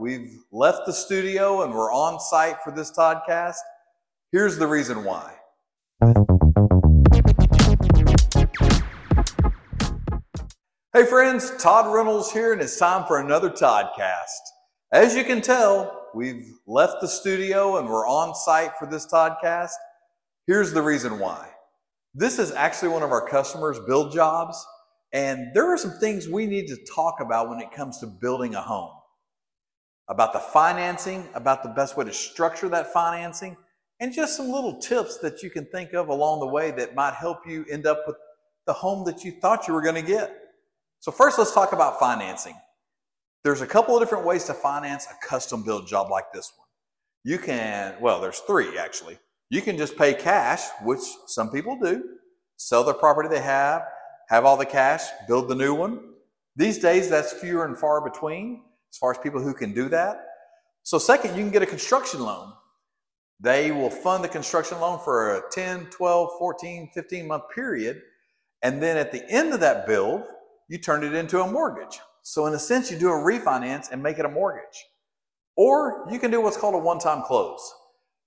We've left the studio and we're on site for this Toddcast. Here's the reason why. Hey friends, Todd Reynolds here, and it's time for another Toddcast. As you can tell, we've left the studio and we're on site for this Toddcast. Here's the reason why. This is actually one of our customers' build jobs, and there are some things we need to talk about when it comes to building a home. About the financing, about the best way to structure that financing, and just some little tips that you can think of along the way that might help you end up with the home that you thought you were going to get. So first, let's talk about financing. There's a couple of different ways to finance a custom build job like this one. You can, well, there's three actually. You can just pay cash, which some people do, sell the property they have all the cash, build the new one. These days, that's fewer and far between, as far as people who can do that. So second, you can get a construction loan. They will fund the construction loan for a 10, 12, 14, 15-month period. And then at the end of that build, you turn it into a mortgage. So in a sense, you do a refinance and make it a mortgage. Or you can do what's called a one-time close.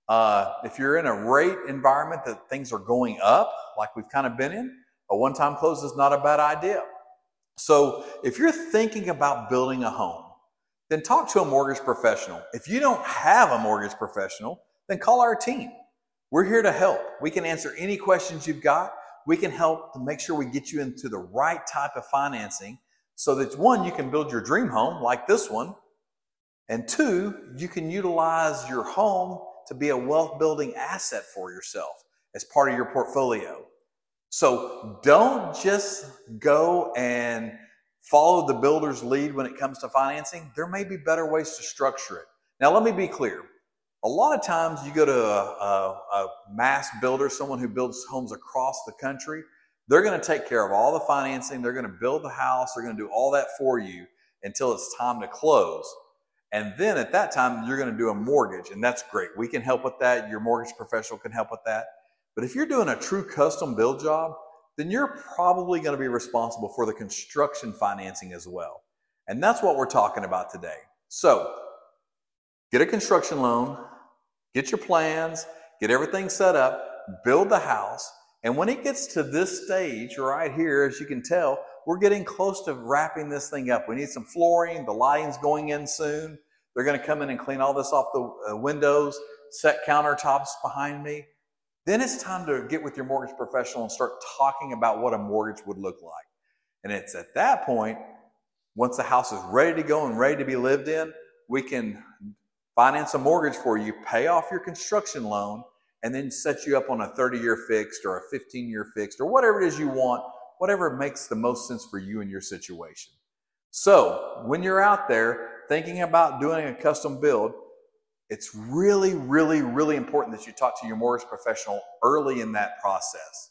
If you're in a rate environment that things are going up, like we've kind of been in, a one-time close is not a bad idea. So if you're thinking about building a home, then talk to a mortgage professional. If you don't have a mortgage professional, then call our team. We're here to help. We can answer any questions you've got. We can help to make sure we get you into the right type of financing so that, one, you can build your dream home like this one, and two, you can utilize your home to be a wealth-building asset for yourself as part of your portfolio. So don't just go and follow the builder's lead when it comes to financing. There may be better ways to structure it. Now, let me be clear. A lot of times you go to a mass builder, someone who builds homes across the country. They're going to take care of all the financing. They're going to build the house. They're going to do all that for you until it's time to close. And then at that time, you're going to do a mortgage, and that's great. We can help with that. Your mortgage professional can help with that. But if you're doing a true custom build job, then you're probably going to be responsible for the construction financing as well. And that's what we're talking about today. So get a construction loan, get your plans, get everything set up, build the house. And when it gets to this stage right here, as you can tell, we're getting close to wrapping this thing up. We need some flooring. The lighting's going in soon. They're going to come in and clean all this off the windows, set countertops behind me. Then it's time to get with your mortgage professional and start talking about what a mortgage would look like. And it's at that point, once the house is ready to go and ready to be lived in, we can finance a mortgage for you, pay off your construction loan, and then set you up on a 30-year fixed or a 15-year fixed or whatever it is you want, whatever makes the most sense for you and your situation. So when you're out there thinking about doing a custom build, it's really, really, really important that you talk to your mortgage professional early in that process.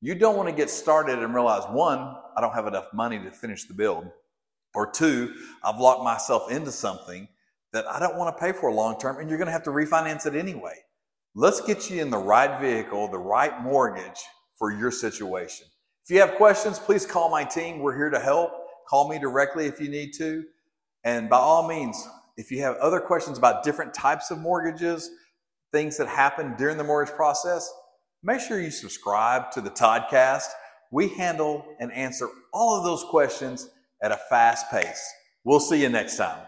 You don't want to get started and realize, one, I don't have enough money to finish the build, or two, I've locked myself into something that I don't want to pay for long term, and you're going to have to refinance it anyway. Let's get you in the right vehicle, the right mortgage for your situation. If you have questions, please call my team. We're here to help. Call me directly if you need to, and by all means, if you have other questions about different types of mortgages, things that happen during the mortgage process, make sure you subscribe to the Toddcast. We handle and answer all of those questions at a fast pace. We'll see you next time.